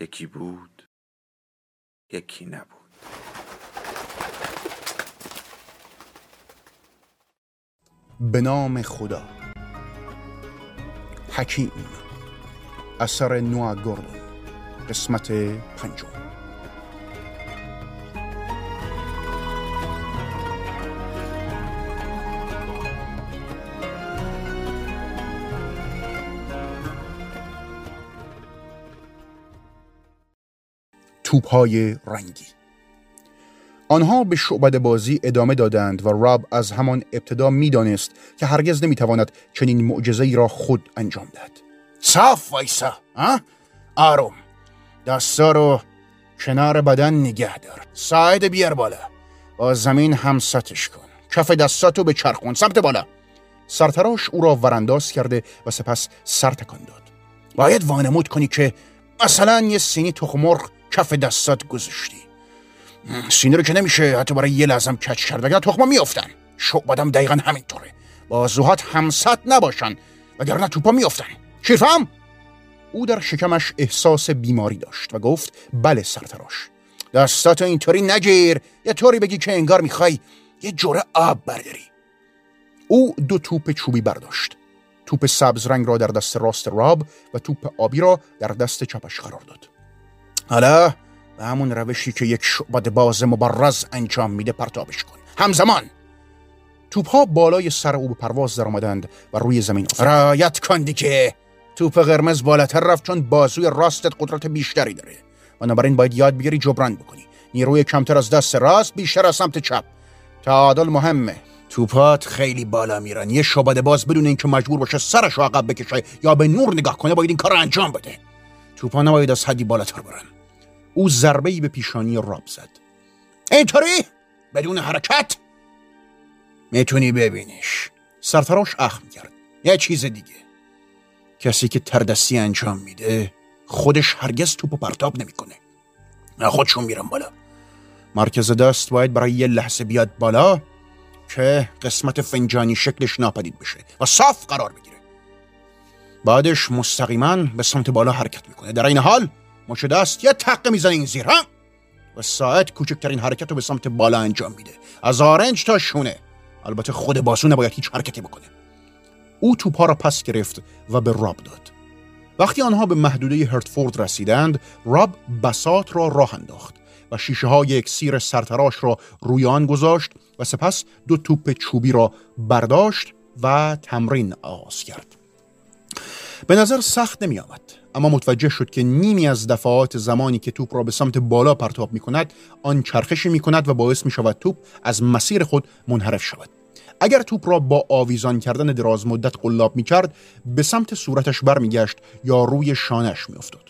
یکی بود، یکی نبود. به نام خدا. حکیم، اثر نوآ گوردون، قسمت 5. توپ‌های رنگی. آنها به شعبده بازی ادامه دادند و راب از همان ابتدا می‌دانست که هرگز نمی‌تواند چنین معجزه‌ای را خود انجام دهد. صاف وایسا، آروم. دستا رو کنار بدن نگه دار. ساعد بیار بالا. با زمین همسطش کن. کف دستاتو به چرخون سمت بالا. سرتراش او را ورانداز کرده و سپس سر تکان داد. باید وانمود کنی که مثلا یه سینی تخم مرغ کف دستات گذاشتی. سینه رو که نمیشه حتی برای یه لحظه کج کرد، وگرنه تخما میافتن. شعبدم دقیقاً همینطوره. بازوهات همسط نباشن وگرنه توپا میافتن. شیرفهم؟ او در شکمش احساس بیماری داشت و گفت بله سرتراش، دستاتو اینطوری نگیر، یه طوری بگی که انگار میخوای یه جوره آب برداری. او 2 توپ چوبی برداشت. توپ سبز رنگ را در دست راست راب و توپ آبی را در دست چپش قرار داد. حالا به همون روشی که یک شعبده باز مبرز انجام میده پرتابش کن. همزمان توپها بالای سر او به پرواز در آمدند و روی زمین افتاد. رعایت کن دیگه. توپ قرمز بالاتر رفت چون بازوی راستت قدرت بیشتری داره. بنابراین باید یاد بگیری جبران بکنی. نیروی کمتر از دست راست، بیشتر از سمت چپ. تعادل مهمه. توپات خیلی بالا میرن. یه شعبده باز بدون اینکه مجبور باشه سرش رو عقب بکشه یا به نور نگاه کنه باید این کارو انجام بده. توپا نباید از حدی بالاتر برن. او ضربه‌ای به پیشانی راب زد. اینطوری بدون حرکت میتونی ببینیش. سرتراش اخم کرد. یه چیز دیگه، کسی که تردستی انجام میده خودش هرگز توپو پرتاب نمیکنه. خودشون میرن بالا. مرکز دست باید برای یه لحظه بیاد بالا که قسمت فنجانی شکلش ناپدید بشه و صاف قرار بگیره. بعدش مستقیما به سمت بالا حرکت میکنه. در این حال مچ دست یه تقه میزنه این زیر و ساعت کوچکترین حرکت رو به سمت بالا انجام میده، از آرنج تا شونه. البته خود بازو نباید هیچ حرکتی بکنه. او توپا را پس گرفت و به راب داد. وقتی آنها به محدوده هرتفورد رسیدند، راب بساط را راه انداخت و شیشه های اکسیر سرتراش را روی آن گذاشت و سپس 2 توپ چوبی را برداشت و تمرین آغاز کرد. به نظر سخت نمی آمد، اما متوجه شد که نیمی از دفعات زمانی که توپ را به سمت بالا پرتاب می کند آن چرخشی می کند و باعث می شود توپ از مسیر خود منحرف شود. اگر توپ را با آویزان کردن دراز مدت قلاب می کرد به سمت صورتش بر می گشت یا روی شانش می افتاد.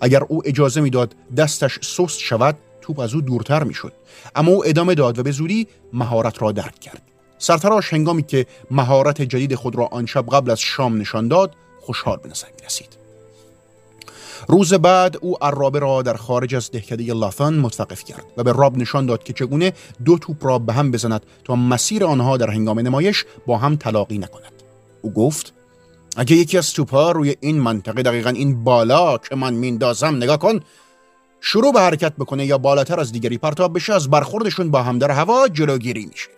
اگر او اجازه می داد دستش سست شود توپ از او دورتر می شد، اما او ادامه داد و به زودی مهارت را درک کرد. سرتراش هنگامی که مهارت جدید خود را آن شب قبل از شام نشان داد خوشحال به نظر می رسید. روز بعد او عرابه را در خارج از دهکده لاتان متوقف کرد و به راب نشان داد که چگونه 2 توپ را به هم بزند تا مسیر آنها در هنگام نمایش با هم تلاقی نکند. او گفت اگه یکی از توپها روی این منطقه، دقیقاً این بالا که من میندازم نگاه کن، شروع به حرکت بکنه یا بالاتر از دیگری پرتاب بشه، از برخوردشون با هم در هوا جلوگیری میشه.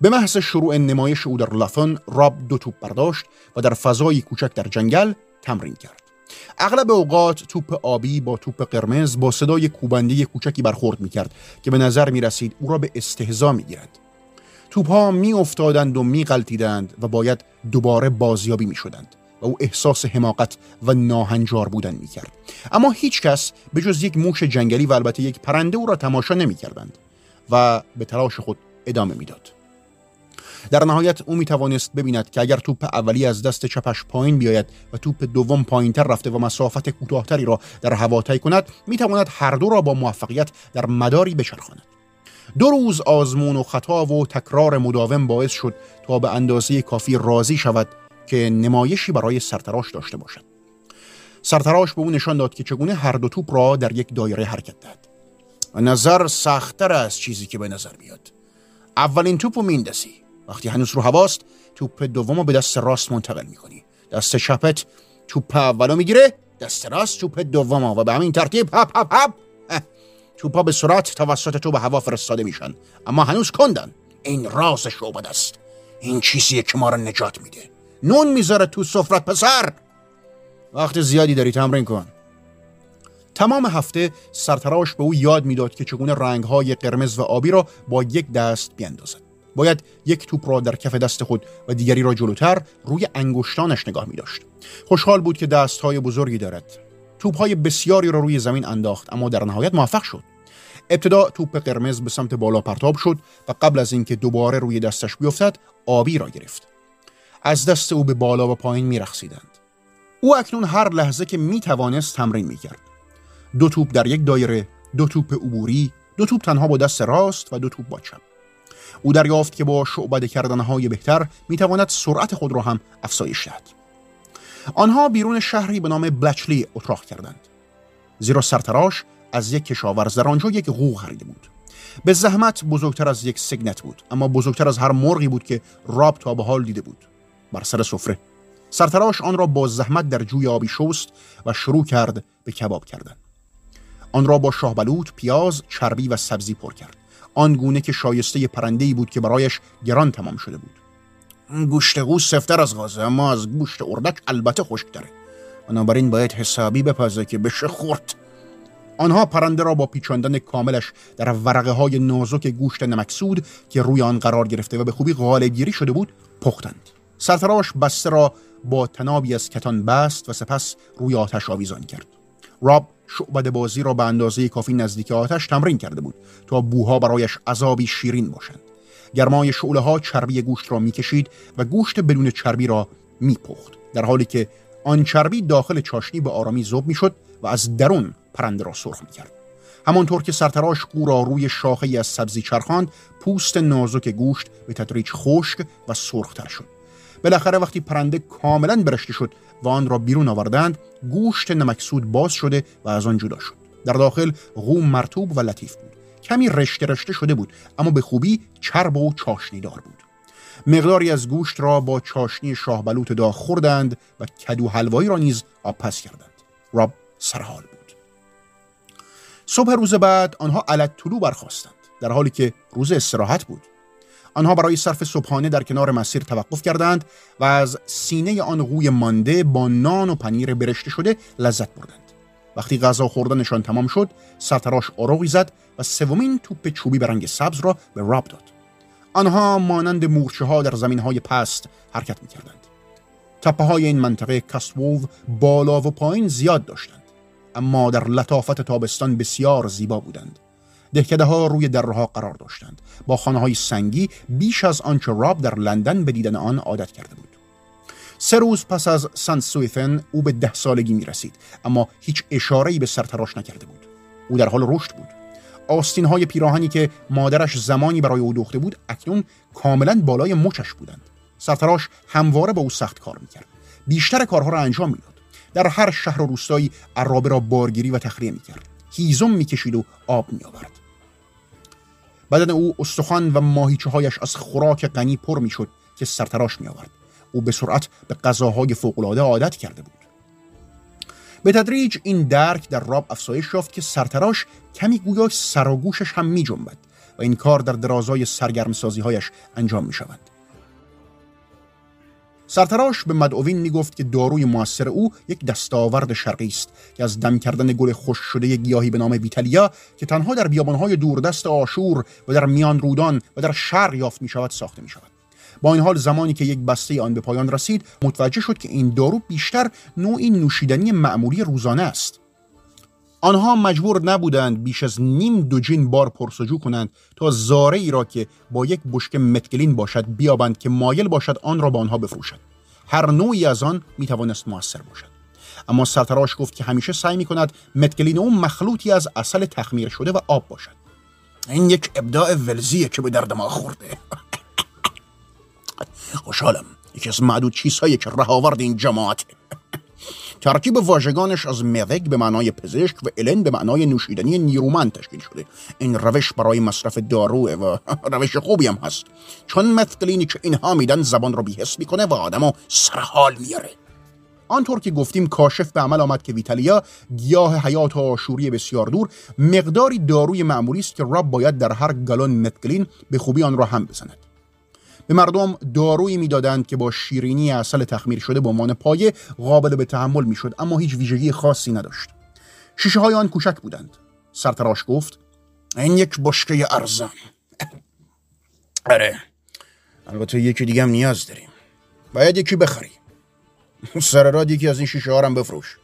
به محض شروع نمایش او در لاتان، راب 2 توپ برداشت و در فضای کوچک در جنگل تمرین کرد. اغلب اوقات توپ آبی با توپ قرمز با صدای کوبنده کوچکی برخورد می‌کرد که به نظر می‌رسید او را به استهزا می‌گیرد. توپ‌ها می‌افتادند و می‌غلطیدند و باید دوباره بازیابی می‌شدند و او احساس حماقت و ناهنجار بودن می‌کرد. اما هیچ کس به جز یک موش جنگلی و البته یک پرنده او را تماشا نمی‌کردند و به تلاش خود ادامه می‌داد. در نهایت او میتوانست ببیند که اگر توپ اولی از دست چپش پایین بیاید و توپ دوم پایینتر رفته و مسافت کوتاهتری را در هوا طی کند، میتواند هر دو را با موفقیت در مداری بچرخاند. 2 روز آزمون و خطا و تکرار مداوم باعث شد تا به اندازه کافی راضی شود که نمایشی برای سرتراش داشته باشد. سرتراش به او نشان داد که چگونه هر دو توپ را در یک دایره حرکت دهد. نظر سخت‌تر از چیزی که به نظر میاد. اولین توپو میندازی، وقتی هنوز رو هواست توپ دومو به دست راست منتقل میکنی، دست چپت توپ اولو میگیره، دست راست توپ دومو، و به همین ترتیب هپ هپ هپ توپا به سرعت توسط تو به هوا فرستاده میشن، اما هنوز کندن. این راز شعبده است، این چیزیه که ما رو نجات میده. نون میذاره تو سفرت پسر. وقت زیادی داری، تمرین کن. تمام هفته سرتراش به او یاد میداد که چگونه رنگ‌های قرمز و آبی را با یک دست بیندازد. باید یک توپ را در کف دست خود و دیگری را جلوتر روی انگشتانش نگاه می‌داشت. خوشحال بود که دست‌های بزرگی دارد. توپ‌های بسیاری را روی زمین انداخت، اما در نهایت موفق شد. ابتدا توپ قرمز به سمت بالا پرتاب شد و قبل از اینکه دوباره روی دستش بیفتد، آبی را گرفت. از دست او به بالا و پایین می‌رقصیدند. او اکنون هر لحظه که می‌توانست تمرین می‌کرد. 2 توپ در یک دایره، 2 توپ عبوری، 2 توپ تنها با دست راست و 2 توپ با چپ. او دریافت که با شعبده کردنهای بهتر میتواند سرعت خود را هم افزایش دهد. آنها بیرون شهری به نام بلچلی اتراق کردند، زیرا سرتراش از یک کشاورز در آنجا یک قوق خریده بود. به زحمت بزرگتر از یک سگنت بود، اما بزرگتر از هر مرغی بود که راب تا به حال دیده بود. بر سر سفره سرتراش آن را با زحمت در جوی آبی شست و شروع کرد به کباب کردن. آن را با شاهبلوط، پیاز، چربی و سبزی پر کرد، آن گونه که شایسته پرنده‌ای بود که برایش گران تمام شده بود. گوشت قوز سفتر از غازه، اما از گوشت اردک البته خشک‌تره. بنابراین باید حسابی بپزه که بشه خورد. آنها پرنده را با پیچاندن کاملش در ورقه‌های نازک گوشت نمکسود که روی آن قرار گرفته و به خوبی غاله‌گیری شده بود، پختند. سرتراش بسته را با تنابی از کتان بست و سپس روی آتش آویزان کرد. راب شعبده بازی را به اندازه کافی نزدیک آتش تمرین کرده بود تا بوها برایش عذابی شیرین باشند. گرمای شعله ها چربی گوشت را میکشید و گوشت بدون چربی را میپخت، در حالی که آن چربی داخل چاشنی به آرامی ذوب میشد و از درون پرنده را سرخ میکرد. همانطور که سرتراش او را روی شاخه‌ای از سبزی چرخاند، پوست نازک گوشت به تدریج خشک و سرختر شد. بالاخره وقتی پرنده کاملا برشته شد و آن را بیرون آوردند، گوشت نمکسود باز شده و از آن جدا شد. در داخل قو مرطوب و لطیف بود، کمی رشته رشته شده بود، اما به خوبی چرب و چاشنیدار بود. مقداری از گوشت را با چاشنی شاهبلوط داغ خوردند و کدو حلوایی را نیز آبپز کردند. راب سرحال بود. صبح روز بعد آنها علت‌طلوع برخاستند، در حالی که روز استراحت بود. آنها برای صرف صبحانه در کنار مسیر توقف کردند و از سینه آن قوی مانده با نان و پنیر برشته شده لذت بردند. وقتی غذا خوردنشان تمام شد، سرتراش آروغی زد و 3مین توپ چوبی به رنگ سبز را به راب داد. آنها مانند مورچه‌ها در زمین‌های پست حرکت می‌کردند. تپه‌های این منطقه کاستوولد بالا و پایین زیاد داشتند، اما در لطافت تابستان بسیار زیبا بودند. دهکده‌ها روی دره‌ها قرار داشتند، با خانه‌های سنگی بیش از آنچه راب در لندن به دیدن آن عادت کرده بود. 3 روز پس از سن سویفن او به 10 سالگی می‌رسید، اما هیچ اشاره‌ای به سرتراش نکرده بود. او در حال رشد بود. آستین‌های پیراهنی که مادرش زمانی برای او دوخته بود، اکنون کاملاً بالای مچش بودند. سرتراش همواره با او سخت کار می‌کرد. بیشتر کارها را انجام می‌داد. در هر شهر و روستایی عرابه را بارگیری و تخلیه می‌کرد. هیزم می‌کشید و آب می‌آورد. بدن او، استخوان و ماهیچه‌هایش از خوراک غنی پر می‌شد که سرتراش می‌آورد. او به سرعت به غذاهای فوق‌العاده عادت کرده بود. به تدریج این درک در راب افزایش یافت که سرتراش کمی گویا سر و گوشش هم می‌جنبد و این کار در درازای سرگرم‌سازی‌هایش انجام می‌شود. سرتراش به مدعوین میگفت که داروی موثر او یک دستاورد شرقی است که از دم کردن گل خشک شده گیاهی به نام ویتالیا که تنها در بیابان‌های دوردست آشور و در میان رودان و در شرق یافت می‌شود ساخته می‌شود. با این حال زمانی که یک بسته آن به پایان رسید، متوجه شد که این دارو بیشتر نوعی نوشیدنی معمولی روزانه است. آنها مجبور نبودند بیش از نیم دوجین بار پرسجو کنند تا زارعی را که با یک بشکه متگلین باشد بیابند که مایل باشد آن را به آنها بفروشد. هر نوعی از آن میتوانست موثر باشد. اما سرتراش گفت که همیشه سعی میکند متگلین او مخلوطی از عسل تخمیر شده و آب باشد. این یک ابداع ولزیه که به درد ما خورده. خوشحالم. یکی از معدود چیزهایی که رهاورد این جماعت. ترکیب واژگانش از مدک به معنای پزشک و الن به معنای نوشیدنی نیرومند تشکیل شده. این روش برای مصرف داروه و روش خوبی هم هست، چون متکلینی که اینها میدن زبان رو بی‌حس میکنه و آدمو سرحال میاره. آنطور که گفتیم کاشف به عمل آمد که ویتالیا، گیاه حیات آشوری بسیار دور، مقداری داروی معمولی است که راب باید در هر گالون متکلین به خوبی آن را هم بزند. به مردم دارویی میدادند که با شیرینی عسل تخمیر شده به عنوان پایه قابل به تحمل میشد، اما هیچ ویژگی خاصی نداشت. شیشه های آن کوچک بودند. سرتراش گفت این یک بشکه ارزان. آره، البته یکی دیگه هم نیاز داریم. باید یکی بخری. سر راد یکی از این شیشه ها هم بفروش.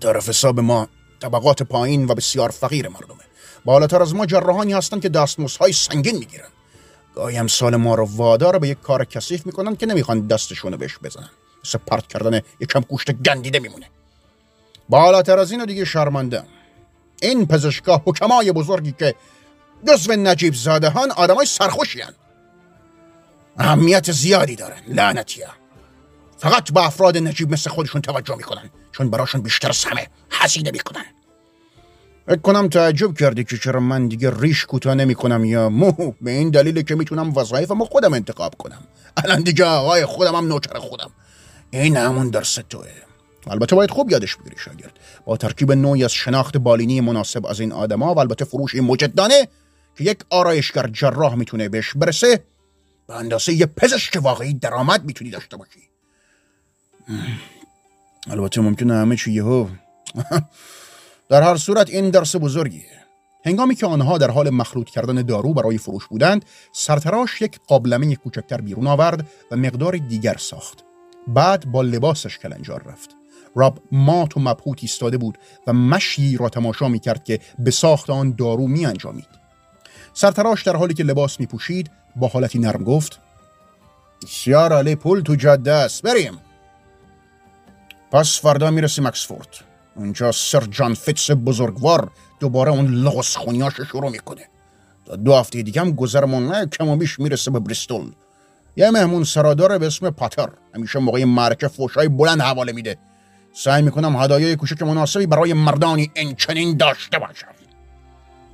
طرف حساب ما طبقات پایین و بسیار فقیر مردمه. بالاتر از ما جراحانی هستند که دستمزدهای سنگین میگیرند. گاهی امثال ما رو وادار به یک کار کثیف میکنن که نمیخوان دستشونو بهش بزنن. مثل پرت کردن یکم گوشت گندیده میمونه. بالاتر از اینو دیگه شرمنده. این پزشکا حکمای بزرگی که جزو نجیب زاده هان آدمای سرخوشی هن. اهمیت زیادی دارن لعنتیا. فقط به افراد نجیب مثل خودشون توجه میکنن، چون براشون بیشتر از همه حسینه میکنن. فکر کنم تعجب کردی که چرا من دیگه ریش کوتاه نمی‌کنم یا مو. به این دلیل که میتونم وظایفمو خودم انتخاب کنم. الان دیگه آقای خودم هم نوکر خودم. این همون درس توئه. البته باید خوب یادش بگیری شاگرد. با ترکیب نوعی از شناخت بالینی مناسب از این آدما و البته فروش این مجدانه که یک آرایشگر جراح میتونه بهش برسه، به اندازه یه پزشک واقعی درآمد میتونی داشته باشی. البته ممکنه همه چی یهو. در هر صورت این درس بزرگیه. هنگامی که آنها در حال مخلوط کردن دارو برای فروش بودند، سرتراش یک قابلمه کوچکتر بیرون آورد و مقدار دیگر ساخت. بعد با لباسش کلنجار رفت. راب مات و مبهوت ایستاده بود و مشیی را تماشا می کرد که به ساخت آن دارو می انجامید. سرتراش در حالی که لباس می پوشید با حالتی نرم گفت بسیار عالی، پول تو جاده است، بریم. پس فردا می رسیم اکسفورت. اونجا سر جان فیتز بزرگوار دوباره اون لغز خونیاش شروع میکنه. تا 2 هفته دیگه هم گذرمون کم و بیش میرسه به بریستون. یه مهمون سرادار به اسم پاتر همیشه موقع معرکه فوشای بلند حواله میده. سعی میکنم هدایای کوچک مناسبی برای مردانی اینچنین داشته باشم.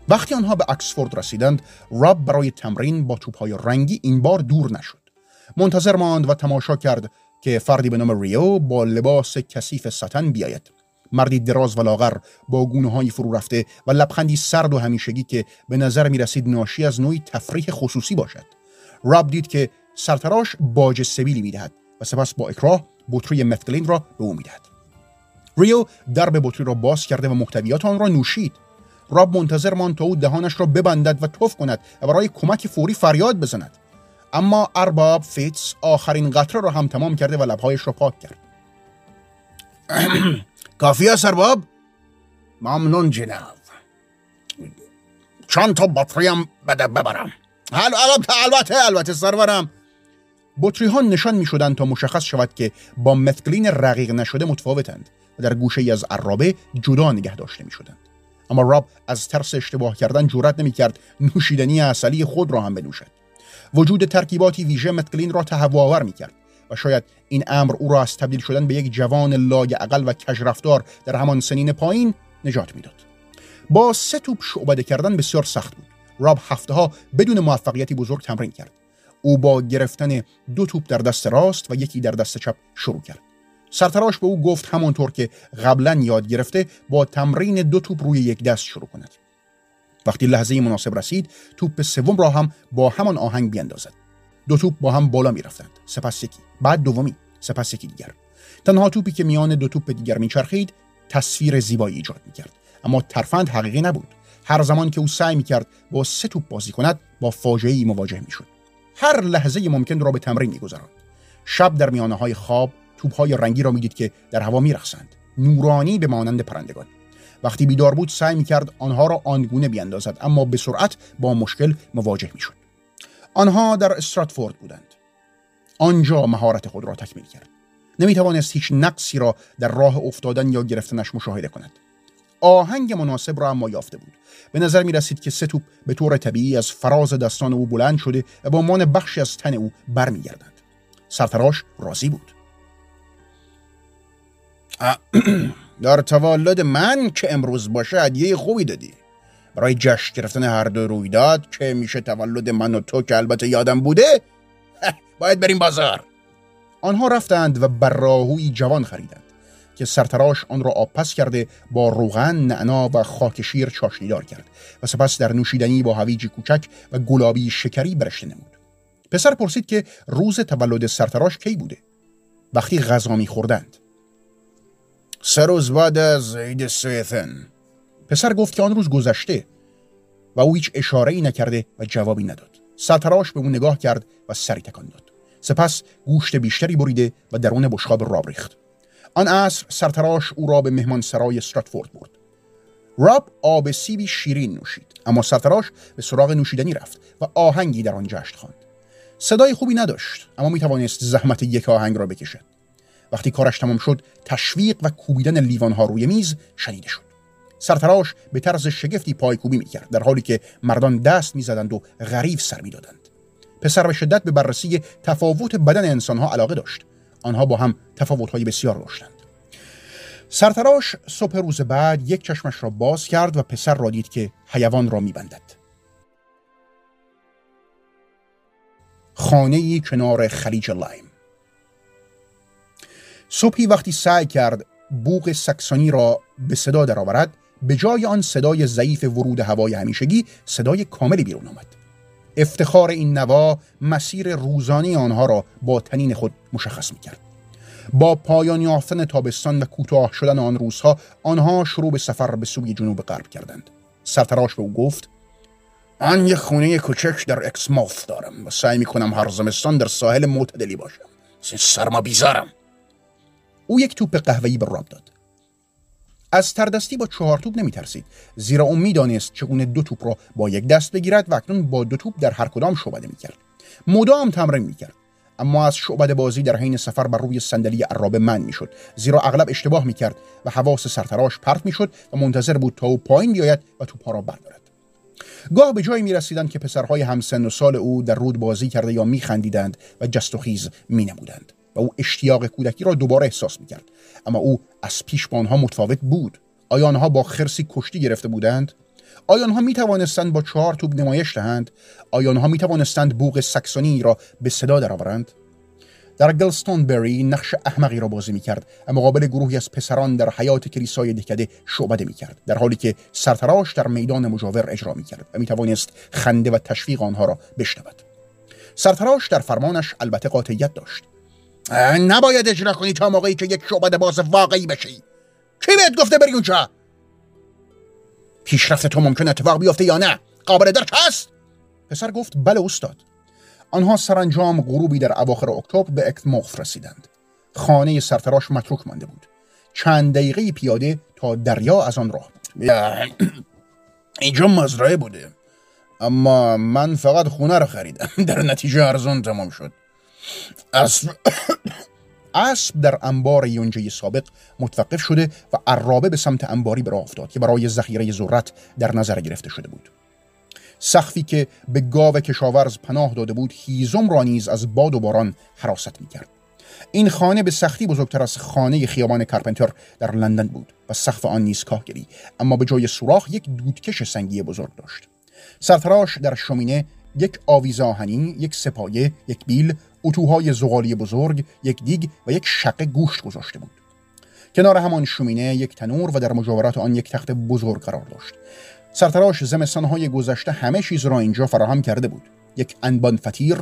وقتی آنها به اکسفورد رسیدند، راب برای تمرین با توپهای رنگی این بار دور نشد. منتظر ماند و تماشا کرد که فردی به نام ریو با لباس کثیف ستن بیاید. مردی دراز و لاغر با گونه‌های فرو رفته و لبخندی سرد و همیشگی که به نظر می‌رسید ناشی از نوعی تفریح خصوصی باشد. راب دید که سرتراش باج سبیلی می‌دهد و سپس با اکراه بطری متکلین را به او می‌دهد. ریو درب بطری را باز کرده و محتویات آن را نوشید. راب منتظر ماند تا او دهانش را ببندد و تف کند و برای کمک فوری فریاد بزند، اما ارباب فیتز آخرین قطره را هم تمام کرده و لب‌هایش را پاک کرد. کافیه سرباب؟ ممنون جناب. چند تا بطریم بده ببرم. البته سرورم. بطری ها نشان می شدن تا مشخص شود که با متکلین رقیق نشده متفاوتند و در گوشه ای از عرابه جدا نگه داشته می شدند. اما راب از ترس اشتباه کردن جرئت نمی کرد نوشیدنی عسلی خود را هم بنوشد. وجود ترکیباتی ویژه متکلین را تهوع آور می کرد و شاید این امر او را از تبدیل شدن به یک جوان لاعقل و کژرفتار در همان سنین پایین نجات میداد. با 3 توپ شعبده کردن بسیار سخت بود. راب هفته‌ها بدون موفقیتی بزرگ تمرین کرد. او با گرفتن 2 توپ در دست راست و یکی در دست چپ شروع کرد. سرتراش به او گفت همانطور که قبلا یاد گرفته با تمرین 2 توپ روی یک دست شروع کند. وقتی لحظه مناسب رسید، توپ سوم را هم با همان آهنگ بیاندازد. 2 توپ با هم بالا می رفتند، سپس یکی، بعد دومی، سپس یکی دیگر. تنها توپی که میان 2 توپ دیگر می چرخید، تصویر زیبایی ایجاد می کرد. اما ترفند حقیقی نبود. هر زمان که او سعی می کرد با 3 توپ بازی کند، با فاجعه‌ای مواجه می شد. هر لحظه ممکن را به تمرین می گذراند. شب در میانه‌های خواب، توپ‌های رنگی را می دید که در هوا می رقصند. نورانی به مانند پرندگان. وقتی بیدار بود سعی می‌کرد آنها را آنگونه بیاندازد، اما به سرعت با مشکل مواجه می‌شد. آنها در استراتفورد بودند. آنجا مهارت خود را تکمیل کرد. نمی‌توانست هیچ نقصی را در راه افتادن یا گرفتنش مشاهده کند. آهنگ مناسب را اما یافته بود. به نظر می‌رسید که سه توپ به طور طبیعی از فراز دستان او بلند شده و به عنوان بخشی از تن او برمی‌گردند. سرفراش راضی بود. در تولد من که امروز باشه هدیه خوبی دادی. برای جشن گرفتن هر دو رویداد که میشه تولد من و تو که البته یادم بوده، باید بریم بازار. آنها رفتند و براهوی جوان خریدند که سرتراش آن را آبپز کرده با روغن، نعنا و خاک شیر چاشنیدار کرد و سپس در نوشیدنی با هویج کوچک و گلابی شکری برشته نمود. پسر پرسید که روز تولد سرتراش کی بوده. وقتی غذا می‌خوردند، 3 روز بعد از عید سویفن. پسر گفت که آن روز گذشته و او هیچ اشاره‌ای نکرده و جوابی نداد. سرتراش به او نگاه کرد و سری تکان داد. سپس گوشت بیشتری بریده و درون بشقاب راب ریخت. آن عصر سرتراش او را به مهمانسرای استراتفورد برد. راب آب سیبی شیرین نوشید، اما سرتراش به سراغ نوشیدنی رفت و آهنگی در آن جشن خواند. صدای خوبی نداشت، اما میتوانست زحمت یک آهنگ را بکشد. وقتی کارش تمام شد، تشویق و کوبیدن لیوان‌ها روی میز شنیده شد. سرتراش به طرز شگفتی پایکوبی می‌کرد، در حالی که مردان دست می‌زدند و غریو سر می‌دادند. پسر به شدت به بررسی تفاوت بدن انسان‌ها علاقه داشت. آنها با هم تفاوت‌های بسیار داشتند. سرتراش صبح روز بعد یک چشمش را باز کرد و پسر را دید که حیوان را می‌بندد. خانه‌ای کنار خلیج لایم. صبحی وقتی سعی کرد بوق ساکسونی را به صدا درآورد، به جای آن صدای ضعیف ورود هوای همیشگی، صدای کاملی بیرون آمد. افتخار این نوا مسیر روزانه آنها را با تنین خود مشخص می‌کرد. با پایان یافتن تابستان و کوتاه شدن آن روزها، آنها شروع به سفر به سوی جنوب غرب کردند. سرتراش به او گفت: "من یک خونه کوچک در اکسموث دارم و سعی می‌کنم هر زمستان در ساحل معتدلی باشم. سرما بیزارم." او یک توپ قهوه‌ای به راب داد. از تردستی با 4 توپ نمی‌ترسید، زیرا او می‌دانست چگونه 2 توپ را با یک دست بگیرد و اکنون با 2 توپ در هر کدام شعبده می‌کرد. مدام تمرین می‌کرد، اما از شعبده بازی در حین سفر بر روی صندلی عرابه من می‌شد، زیرا اغلب اشتباه می‌کرد و حواس سرتراش پرت می‌شد و منتظر بود تا او پایین بیاید و توپ‌ها را بردارد. گاه به جایی می‌رسیدند که پسرهای همسن و سال او در رود بازی کرده یا می‌خندیدند و جست و خیز می‌نمودند و او اشتیاق کودکی را دوباره احساس می‌کرد، اما او از پیش با آنها متفاوت بود. آیا آنها با خرسی کشتی گرفته بودند؟ آیا آنها می‌توانستند با 4 توپ نمایش دهند؟ آیا آنها می‌توانستند بوق ساکسونی را به صدا درآورند؟ در گلستونبری نقش احمقی را بازی می‌کرد، اما مقابل گروهی از پسران در حیاط کلیسای دهکده شعبده می‌کرد، در حالی که سرتراش در میدان مجاور اجرا می‌کرد و می‌توانست خنده و تشویق آنها را بشنود. سرتراش در فرمانش البته قاطعیت داشت. نباید اجرا کنی تا موقعی که یک شعبده باز واقعی بشی. کی بهت گفته بری اونجا؟ پیشرفت تو ممکن اتفاق بیفته یا نه قابل درک است؟ پسر گفت: بله استاد. آنها سرانجام غروبی در اواخر اکتبر به اکسموث رسیدند. خانه سرتراش متروک مانده بود. چند دقیقه پیاده تا دریا از آن راه بود. اینجا مزرعه بوده، اما من فقط خونه را خریدم، در نتیجه ارزان تمام شد. اسب در انبار یونجه سابق متوقف شده و عرابه به سمت انباری به راه افتاد که برای ذخیره ذرت در نظر گرفته شده بود. سقفی که به گاو کشاورز پناه داده بود، هیزم را نیز از باد و باران حراست می‌کرد. این خانه به سختی بزرگتر از خانه خیابان کارپنتر در لندن بود و سقف آن نیز کاهگری، اما به جای سوراخ یک دودکش سنگی بزرگ داشت. سرتراش در شومینه یک آویز آهنی، یک سپایه، یک بیل، اتوهای زغالی بزرگ، یک دیگ و یک شقه گوشت گذاشته بود. کنار همان شومینه یک تنور و در مجاورت آن یک تخت بزرگ قرار داشت. سرتراش زمستان‌های گذشته همه چیز را اینجا فراهم کرده بود. یک انبان فطیر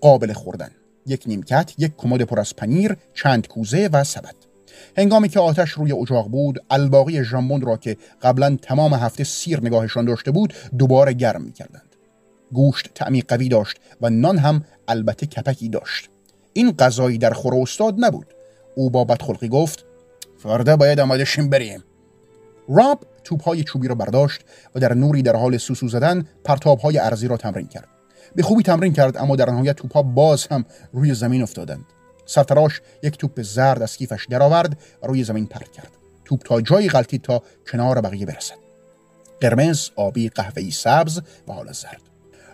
قابل خوردن، یک نیمکت، یک کمد پر از پنیر، چند کوزه و سبد. هنگامی که آتش روی اجاق بود، الباقی ژامبون را که قبلا تمام هفته سیر نگاهشان داشته بود، دوباره گرم می‌کردند. گوشت طعمی قوی داشت و نان هم البته کپکی داشت. این غذایی در خور استاد نبود. او با بدخلقی گفت: فردا باید آماده‌شیم بریم. راب توپ‌های چوبی را برداشت و در نوری در حال سوسو زدن پرتاب‌های ارزی را تمرین کرد. به خوبی تمرین کرد، اما در نهایت توپ‌ها باز هم روی زمین افتادند. سرتراش یک توپ زرد از کیفش درآورد و روی زمین پرت کرد. توپ تا جایی غلطید تا کنار بقیه برسد. قرمز، آبی، قهوه‌ای، سبز و حالا زرد.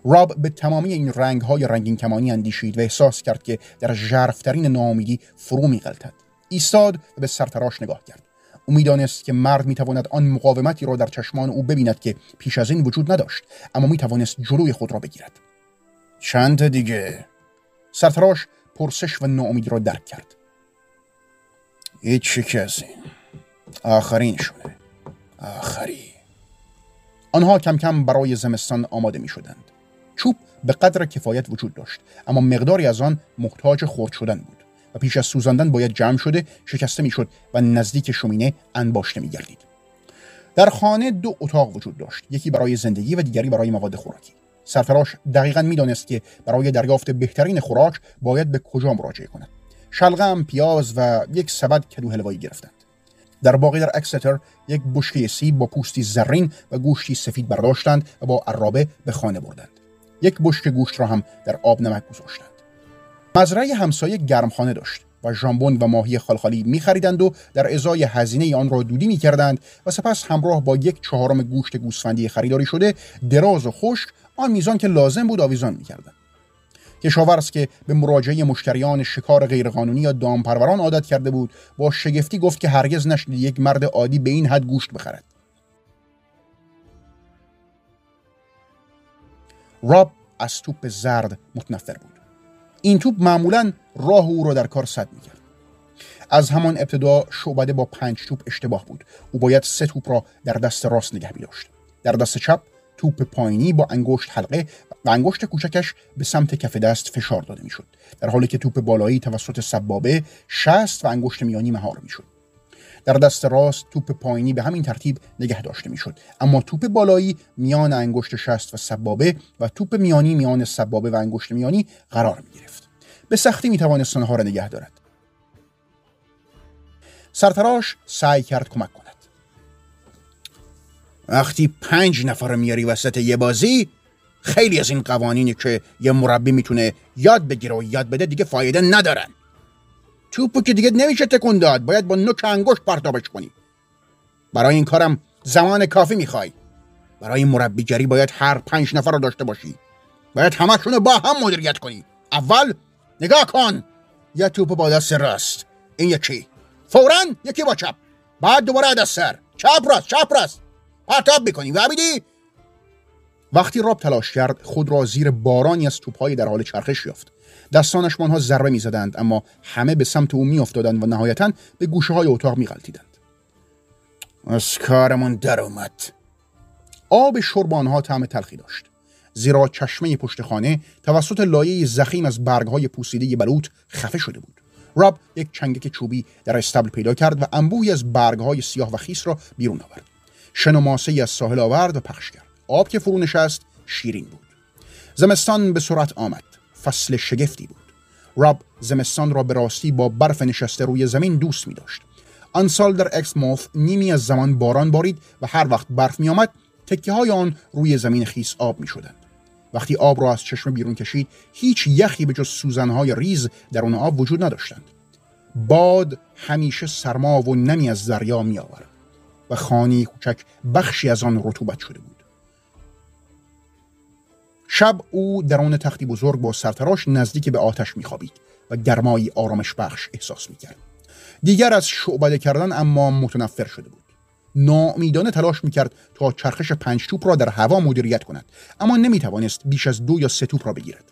راب به تمامی این رنگ‌های رنگین کمانی اندیشید و احساس کرد که در ژرف‌ترین ناامیدی فرو می‌غلتد. ایستاد و به سرتراش نگاه کرد. امیدانست که مرد می‌تواند آن مقاومتی را در چشمان او ببیند که پیش از این وجود نداشت، اما می‌توانست جلوی خود را بگیرد. چند دیگه؟ سرتراش پرسش و ناامیدی را درک کرد. هیچ کسی. آخرین شونه. آخری. آنها کم کم برای زمستان آماده می‌شدند. چوب به قدر کفایت وجود داشت، اما مقداری از آن محتاج خرد شدن بود و پیش از سوزاندن باید جمع شده، شکسته میشد و نزدیک شومینه انباشته میگردید. در خانه دو اتاق وجود داشت، یکی برای زندگی و دیگری برای مواد خوراکی. سرتراش دقیقاً میدانست که برای دریافت بهترین خوراک باید به کجا مراجعه کند. شلغم، پیاز و یک سبد کدو حلوایی گرفتند. در باغ در اکستر یک بشکه سیب با پوستی زرین و گوشتی سفید برداشتند و با عرابه به خانه بردند. یک بشکه گوشت را هم در آب نمک گذاشتند. مزرعه همسایه گرمخانه داشت و ژامبون و ماهی خالخالی می‌خریدند و در ازای هزینه آن را دودی می‌کردند و سپس همراه با 1/4 گوشت گوسفندی خریداری شده، دراز و خشک، آن میزان که لازم بود آویزان می‌کردند. کشاورز که به مراجعه مشتریان شکار غیرقانونی یا دامپروران عادت کرده بود، با شگفتی گفت که هرگز نشنید یک مرد عادی به این حد گوشت بخرد. راب از توپ زرد متنفر بود. این توپ معمولاً راه او را در کار سد می‌کرد. از همان ابتدا شعبده با 5 توپ اشتباه بود. او باید 3 توپ را در دست راست نگه می‌داشت. در دست چپ توپ پایینی با انگشت حلقه و انگشت کوچکش به سمت کف دست فشار داده می‌شد، در حالی که توپ بالایی توسط سبابه، شست و انگشت میانی مهار می‌شد. در دست راست توپ پایینی به همین ترتیب نگه داشته میشد، اما توپ بالایی میان انگشت شست و سبابه و توپ میانی میان سبابه و انگشت میانی قرار می گرفت. به سختی می توانست آنها را نگه دارد. سرتراش سعی کرد کمک کند. وقتی 5 نفر میاری وسط یه بازی، خیلی از این قوانینی که یه مربی میتونه یاد بگیره و یاد بده دیگه فایده ندارن. توپو که دیگه نمیشه تکون داد، باید با نوک انگشت پرتابش کنی. برای این کارم زمان کافی میخوای. برای مربیگری باید هر 5 نفر رو داشته باشی. باید همشون رو با هم مدیریت کنی. اول نگاه کن، یه توپ با دست راست، این یکی، فوراً یکی با چپ، بعد دوباره دست سر، چپ راست، چپ راست، پرتاب میکنی. فهمیدی؟ وقتی راب تلاش کرد خود را زیر بارانی از توپ‌های در حال چرخش یافت. دستانش آنها ضربه می‌زدند، اما همه به سمت او می‌افتادند و نهایتاً به گوشه‌های اتاق می‌غلطیدند. از کارمون در اومد. آب شرب آنها طعم تلخی داشت، زیرا چشمه پشت خانه توسط لایه ضخیم از برگ‌های پوسیده بلوط خفه شده بود. راب یک چنگک چوبی در استبل پیدا کرد و انبوهی از برگ‌های سیاه و خیس را بیرون آورد. شن و ماسه‌ای از ساحل آورد و پخش کرد. آب که فرو نشست شیرین بود. زمستان به سرعت آمد. فصل شگفتی بود. راب زمستان را به راستی با برف نشسته روی زمین دوست می داشت. آن سال در اکسموث نیمی از زمان باران بارید و هر وقت برف می آمد، تکه های آن روی زمین خیس آب می شدند. وقتی آب را از چشمه بیرون کشید، هیچ یخی به جز سوزنهای ریز در آن آب وجود نداشتند. باد همیشه سرما و نمی از دریا می آورد و خانه کوچک بخشی از آن رطوبت شده بود. شب او درون تختی بزرگ با سرتراش نزدیک به آتش می‌خوابید و گرمایی آرامش بخش احساس می‌کرد. دیگر از شعبده کردن اما متنفر شده بود. ناامیدانه تلاش می‌کرد تا چرخش 5 توپ را در هوا مدیریت کند، اما نمی‌توانست بیش از 2 یا 3 توپ را بگیرد.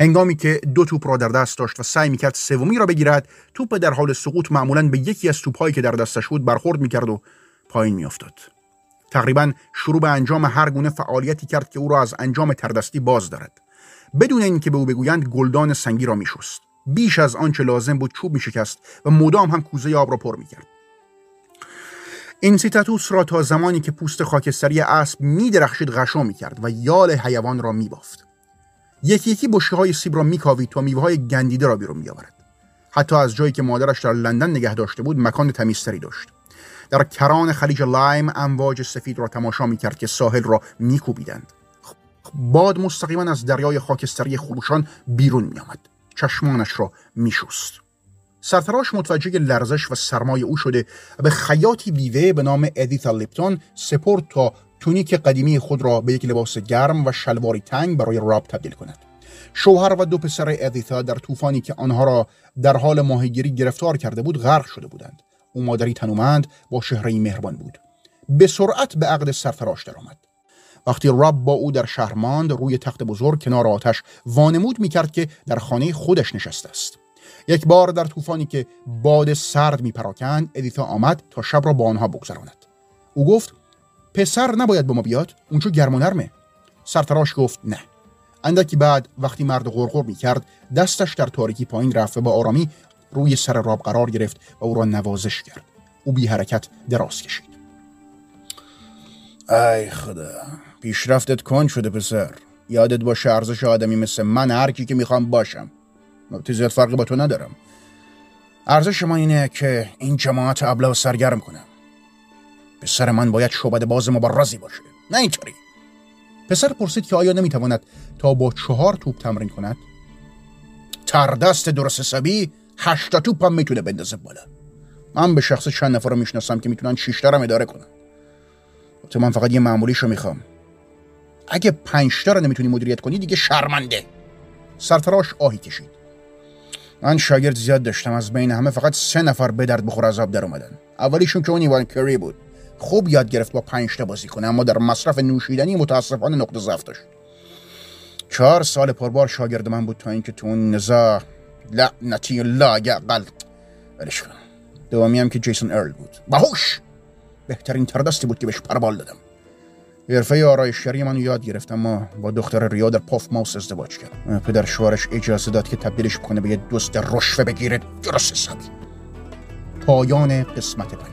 هنگامی که 2 توپ را در دست داشت و سعی می‌کرد سومی را بگیرد، توپ در حال سقوط معمولاً به یکی از توپ‌هایی که در دستش بود برخورد می‌کرد و پایین می‌افتاد. تقریبا شروع به انجام هر گونه فعالیتی کرد که او را از انجام تردستی باز دارد. بدون اینکه به او بگویند گلدان سنگی را میشست. بیش از آنچه لازم بود چوب میشکست و مدام هم کوزه آب را پر میکرد. این سیتاتوس را تا زمانی که پوست خاکستری اسب میدرخشید غشا میکرد و یال حیوان را میبافت. یکی بشکه‌های سیب را میکاوید تا میوه‌های گندیده را بیرون میآورد. حتی از جایی که مادرش در لندن نگه داشته بود مکان تمیزتری داشت. در کران خلیج لایم امواج سفید را تماشا می‌کرد که ساحل را می‌کوبیدند. باد مستقیما از دریای خاکستری خروشان بیرون می‌آمد. چشمانش را می‌شست. سرتراش متوجه لرزش و سرمای او شده و به خیاطی بیوه به نام ادیتث لیپتون سپرد تا تونیک قدیمی خود را به یک لباس گرم و شلواری تنگ برای راب تبدیل کند. شوهر و دو پسر ادیتا در طوفانی که آنها را در حال ماهیگیری گرفتار کرده بود غرق شده بودند. او مادری تنومند با چهره‌ای مهربان بود. به سرعت به عقد سرتراش درآمد. وقتی راب با او در شهر ماند، روی تخت بزرگ کنار آتش وانمود می‌کرد که در خانه خودش نشسته است. یک بار در طوفانی که باد سرد می‌پراکند، ادیتا آمد تا شب را با آنها بگذراند. او گفت: پسر نباید با ما بیاد، اونجا گرم و نرمه. سرتراش گفت: نه. اندکی بعد وقتی مرد غرغر می‌کرد، دستش در تاریکی پایین رفت و با آرامی روی سر راب قرار گرفت و او را نوازش کرد. او بی حرکت دراز کشید. ای خدا، پیشرفتت کند شده پسر. یادت باشه ارزش آدمی مثل من هر کی که میخوام باشم. زیاد فرقی با تو ندارم. ارزش من اینه که این جماعت ابله و سرگرم کنم. پسر من باید شعبد باز مبارزی باشه، نه اینطوری. پسر پرسید که آیا نمیتواند تا با 4 توپ تمرین کند؟ تردست درست حسابی 8 توپ هم میتونه بندازه بالا. من به شخص چند نفر رو میشناسم که میتونن 6 تا هم اداره کنن. البته من فقط یه معمولیشو میخوام. اگه 5 تا رو نمیتونی مدیریت کنی دیگه شرمنده. سرتراش آهی کشید. من شاگرد زیاد داشتم، از بین همه فقط 3 نفر به درد بخور عذاب در اومدن. اولیشون که اون ایوان کری بود. خوب یاد گرفت با 5 تا بازی کنه، اما در مصرف نوشیدنی متاسفانه نقطه ضعف داشت. 4 سال پربار شاگرد من بود تا اینکه تو اون نزاع لعنتی الله یا قلب ولش کنم. دومی هم که جیسون ارل بود، باهوش بهترین تردستی بود که بهش پربال دادم. حرفه آرایشگری منو یاد گرفت، اما با دختر ریو در پاف ماوس ازدواج کرد. پدر شوهرش اجازه داد که تبدیلش کنه به یه دوست رشوه بگیره درست حسابی. پایان قسمت 5.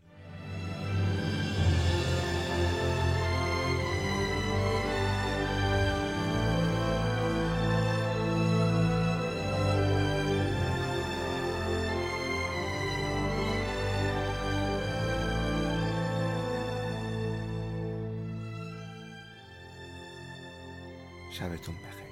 شبتون بخیر.